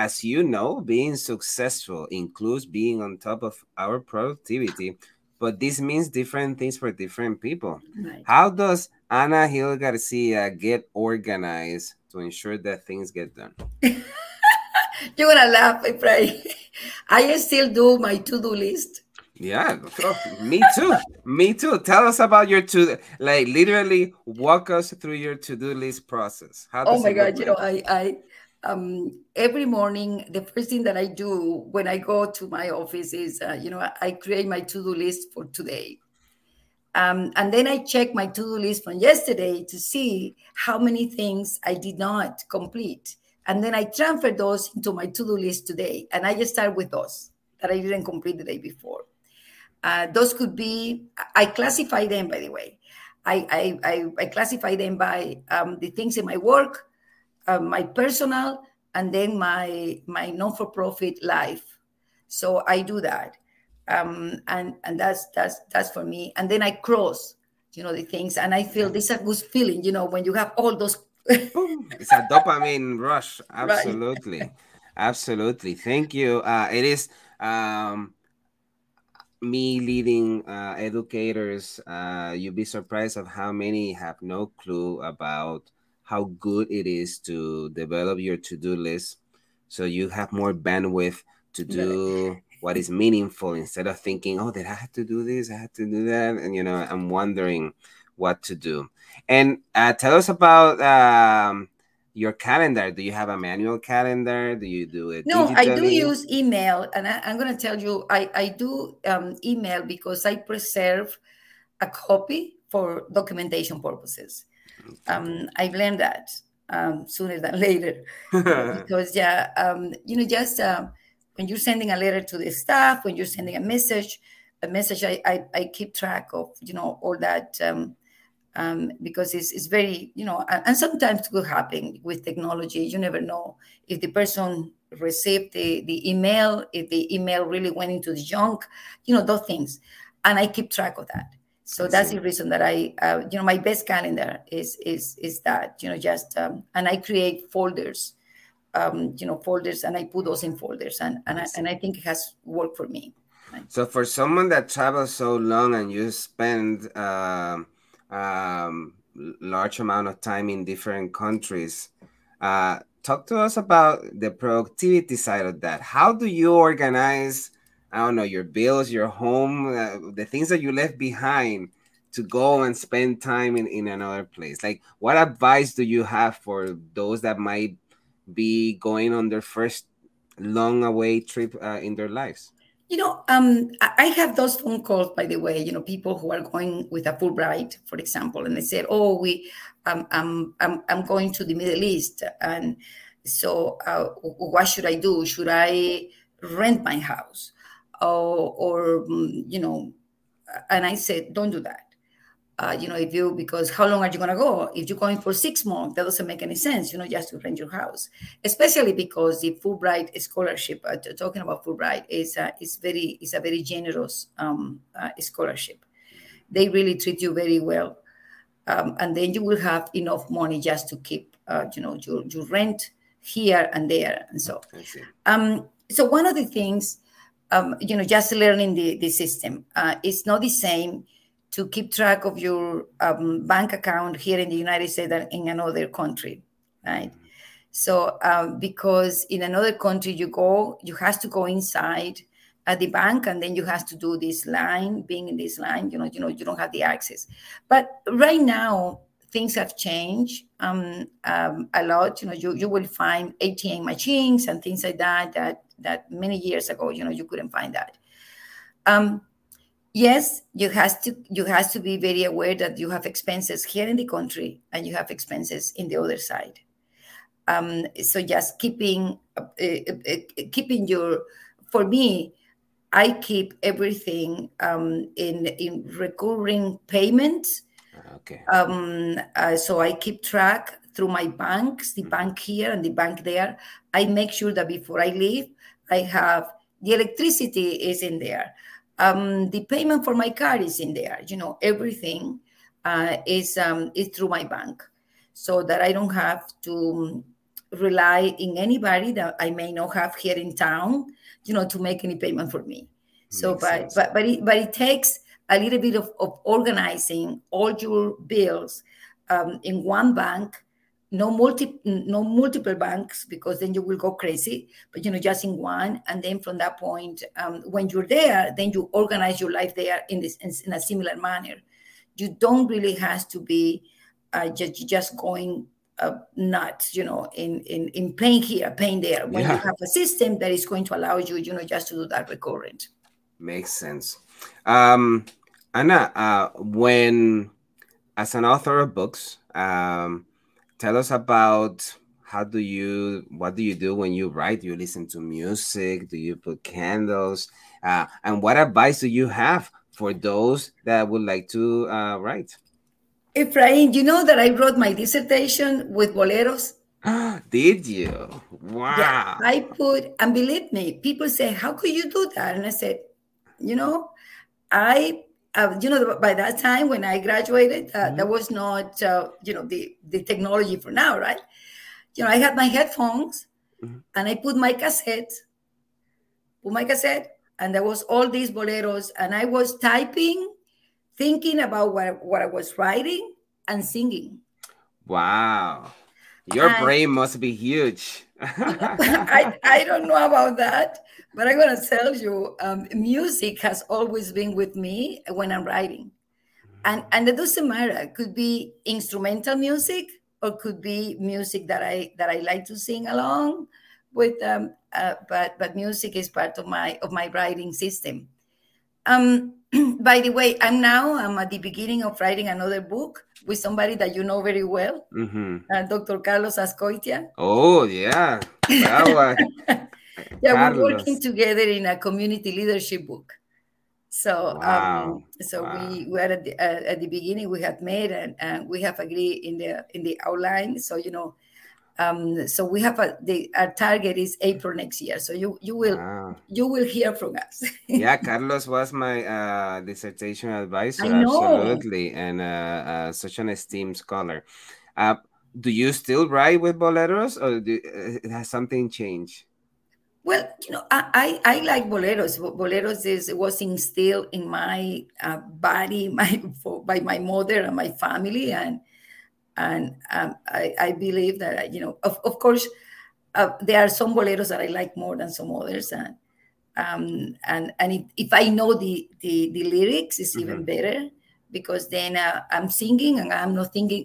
As you know, being successful includes being on top of our productivity, but this means different things for different people. Right. How does Ana Gil Garcia get organized to ensure that things get done? You're going to laugh, I pray. I still do my to-do list. Yeah, me too. Me too. Tell us about your to-do, like literally walk us through your to-do list process. How does it work? You know, I every morning, the first thing that I do when I go to my office is, I create my to-do list for today. And then I check my to-do list from yesterday to see how many things I did not complete. And then I transfer those into my to-do list today. And I just start with those that I didn't complete the day before. Those could be, I classify them, by the way. I classify them by the things in my work, my personal, and then my non-for-profit life. So I do that. And that's for me. And then I cross, the things, and I feel this is a good feeling, when you have all those. It's a dopamine rush. Absolutely. Right. Absolutely. Thank you. It is, me leading educators, you'd be surprised of how many have no clue about how good it is to develop your to-do list, so you have more bandwidth to do what is meaningful instead of thinking, oh, did I have to do this? I have to do that. And, I'm wondering what to do. And tell us about your calendar. Do you have a manual calendar? Do you do it? No, digitally? I do use email. And I'm going to tell you, I do email because I preserve a copy for documentation purposes. I've learned that sooner than later. Because, when you're sending a letter to the staff, when you're sending a message, I keep track of, all that, because it's very, and sometimes it could happen with technology. You never know if the person received the email, if the email really went into the junk, those things. And I keep track of that. So that's the reason that I, my best calendar is that, and I create folders. Folders, and I put those in folders, and I think it has worked for me. So for someone that travels so long and you spend large amount of time in different countries, talk to us about the productivity side of that. How do you organize, I don't know, your bills, your home, the things that you left behind to go and spend time in another place? Like, what advice do you have for those that might be going on their first long away trip in their lives? I have those phone calls, by the way, people who are going with a Fulbright, for example, and they said, oh, I'm going to the Middle East. And so what should I do? Should I rent my house? Or and I said, don't do that. if you, because how long are you going to go? If you're going for 6 months, that doesn't make any sense, just to rent your house, especially because the Fulbright scholarship, talking about Fulbright, is a very generous scholarship. They really treat you very well. And then you will have enough money just to keep, your rent here and there. And so, so one of the things, just learning the system, it's not the same to keep track of your bank account here in the United States than in another country, right? Mm-hmm. So because in another country you have to go inside at the bank, and then you have to do this line, being in this line, you don't have the access. But right now, things have changed a lot. You will find ATM machines and things like that many years ago, you couldn't find that. Yes, you have to be very aware that you have expenses here in the country and you have expenses in the other side. So just keeping your, for me, I keep everything in recurring payments. Okay. So I keep track through my banks, the bank here and the bank there. I make sure that before I leave, I have the electricity is in there. The payment for my car is in there. Everything is through my bank, so that I don't have to rely on anybody that I may not have here in town, to make any payment for me. So, but it takes a little bit of organizing all your bills in one bank, no multiple banks, because then you will go crazy, but just in one. And then from that point, when you're there, then you organize your life there in a similar manner. You don't really have to be just going nuts, in paying here, paying there. When you have a system that is going to allow you, just to do that recurrent. Makes sense. Ana, when, as an author of books, tell us about what do you do when you write? Do you listen to music? Do you put candles? And what advice do you have for those that would like to write? Efraín, you know that I wrote my dissertation with boleros? Did you? Wow. Yeah, I put, and believe me, people say, how could you do that? And I said, by that time when I graduated, that was not, the technology for now, right? I had my headphones, and I put my cassette, and there was all these boleros, and I was typing, thinking about what I was writing, and singing. Wow. Your brain must be huge. I don't know about that, but I'm going to tell you, music has always been with me when I'm writing. And it doesn't matter. It could be instrumental music, or could be music that I like to sing along with. But music is part of my writing system. By the way, I'm at the beginning of writing another book with somebody that you know very well, Dr. Carlos Azcoitia. Oh, yeah. Yeah, we're working together in a community leadership book. So, we are at the beginning. We had met, and we have agreed in the outline. So so we have our target is April next year. So you will hear from us. Yeah, Carlos was my dissertation advisor. I know. Absolutely, and such an esteemed scholar. Do you still write with boleros, or has something changed? Well, I like boleros. Boleros was instilled in my body, by my mother and my family, and I believe that, of course, there are some boleros that I like more than some others. And if I know the lyrics, it's even better, because then I'm singing and I'm not thinking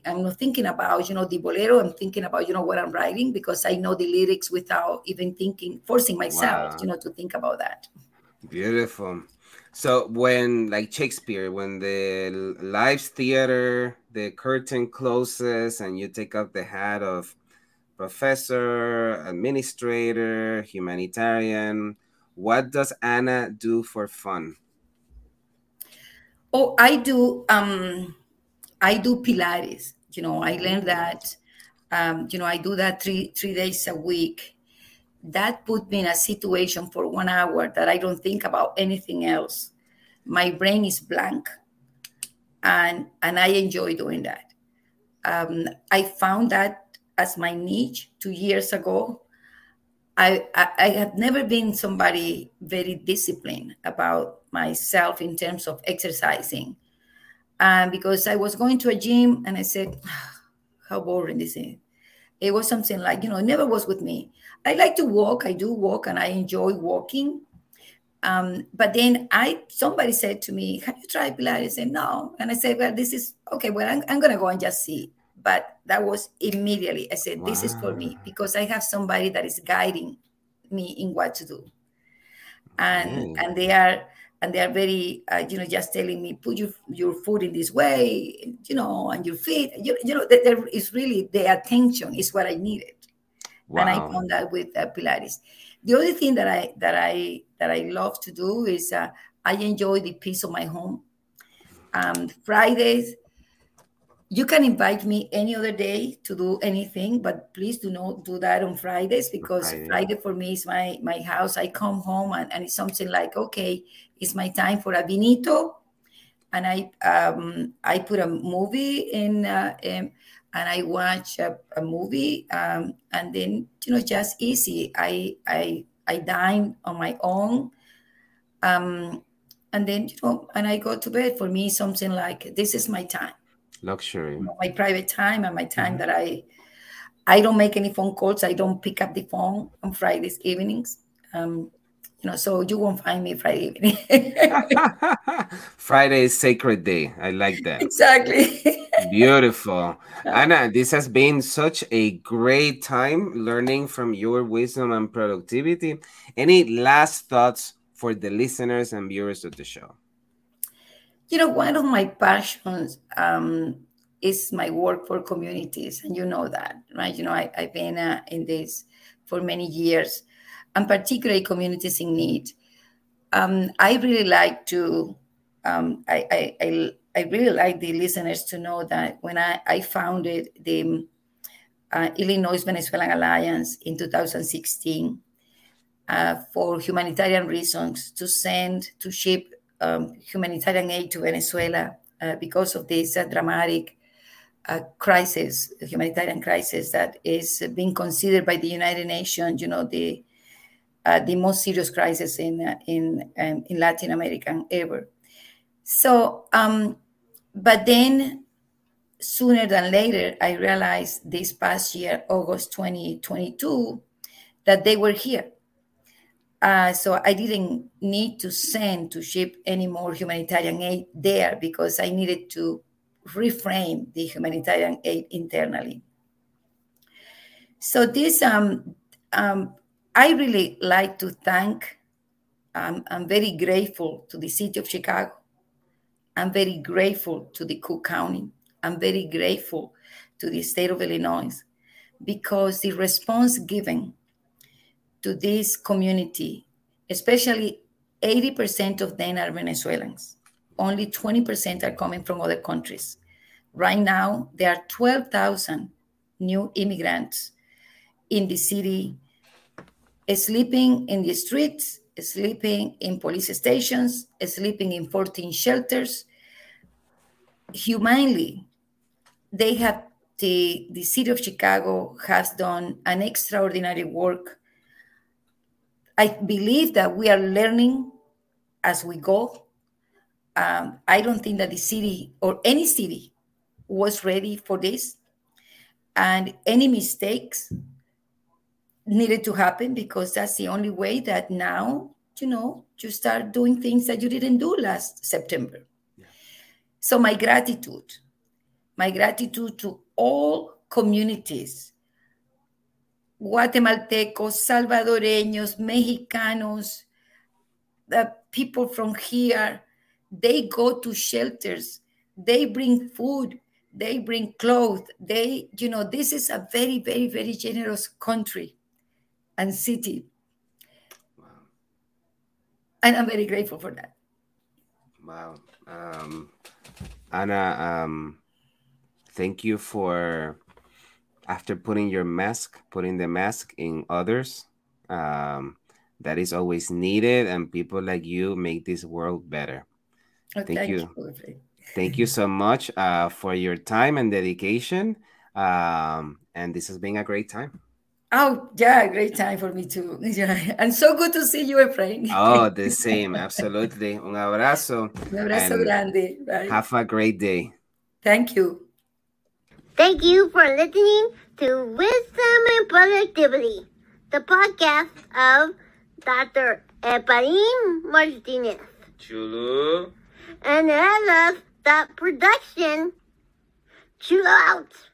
about, the bolero. I'm thinking about, what I'm writing, because I know the lyrics without even forcing myself, to think about that. Beautiful. So when, like Shakespeare, when the live's theater, the curtain closes and you take up the hat of professor, administrator, humanitarian, what does Ana do for fun? Oh, I do I do Pilates. You know, I learned that, you know, I do that three days a week. That put me in a situation for 1 hour that I don't think about anything else. My brain is blank, and I enjoy doing that. I found that as my niche 2 years ago. I have never been somebody very disciplined about myself in terms of exercising, because I was going to a gym and I said, how boring this is. It was something like, you know, it never was with me. I like to walk. I do walk and I enjoy walking. But then somebody said to me, have you tried Pilates? I said, no. And I said, well, this is okay. Well, I'm going to go and just see. But that was immediately, I said, this is for me, because I have somebody that is guiding me in what to do. And they are very, you know, just telling me, put your foot in this way, you know, and your feet, you know, there is really the attention is what I needed. Wow. And I found that with Pilates. The other thing that I love to do is I enjoy the peace of my home. Fridays, you can invite me any other day to do anything, but please do not do that on Fridays, because Friday for me is my house. I come home and it's something like, okay, it's my time for a vinito. And I put a movie in and I watch a movie and then, you know, just easy. I dine on my own. And then, you know, and I go to bed. For me, something like, this is my time. Luxury. You know, my private time and my time that I don't make any phone calls. I don't pick up the phone on Fridays evenings. You know, so you won't find me Friday evening. Friday is sacred day. I like that. Exactly. Beautiful. Ana, this has been such a great time learning from your wisdom and productivity. Any last thoughts for the listeners and viewers of the show? You know, one of my passions is my work for communities. And you know that, right? You know, I've been in this for many years, and particularly communities in need. I really like to, I really like the listeners to know that when I founded the Illinois Venezuelan Alliance in 2016 for humanitarian reasons, to ship humanitarian aid to Venezuela because of this dramatic crisis, humanitarian crisis that is being considered by the United Nations, you know, the most serious crisis in Latin America ever. So, but then sooner than later, I realized this past year, August 2022, that they were here. So I didn't need to ship any more humanitarian aid there, because I needed to reframe the humanitarian aid internally. So this, I really like to thank, I'm very grateful to the city of Chicago. I'm very grateful to the Cook County. I'm very grateful to the state of Illinois, because the response given to this community, especially 80% of them are Venezuelans. Only 20% are coming from other countries. Right now, there are 12,000 new immigrants in the city, sleeping in the streets, sleeping in police stations, sleeping in 14 shelters. Humanely, they have the city of Chicago has done an extraordinary work. I believe that we are learning as we go. I don't think that the city or any city was ready for this. And any mistakes needed to happen, because that's the only way that now, you know, you start doing things that you didn't do last September. Yeah. So my gratitude to all communities, guatemaltecos, salvadoreños, mexicanos, the people from here, they go to shelters, they bring food, they bring clothes, they, you know, this is a very, very, very generous country and city. Wow. And I'm very grateful for that. Wow. Ana, Thank you for, after putting your mask, putting the mask in others. That is always needed, and people like you make this world better. Oh, thank you. Thank you so much for your time and dedication. And this has been a great time. Oh, yeah, great time for me too. Yeah. And so good to see you, Efraín. Oh, the same. Absolutely. Un abrazo. Un abrazo grande. Bye. Have a great day. Thank you. Thank you for listening to Wisdom and Productivity, the podcast of Dr. Efraín Martinez. Chulo. And LF Production. Chulo out.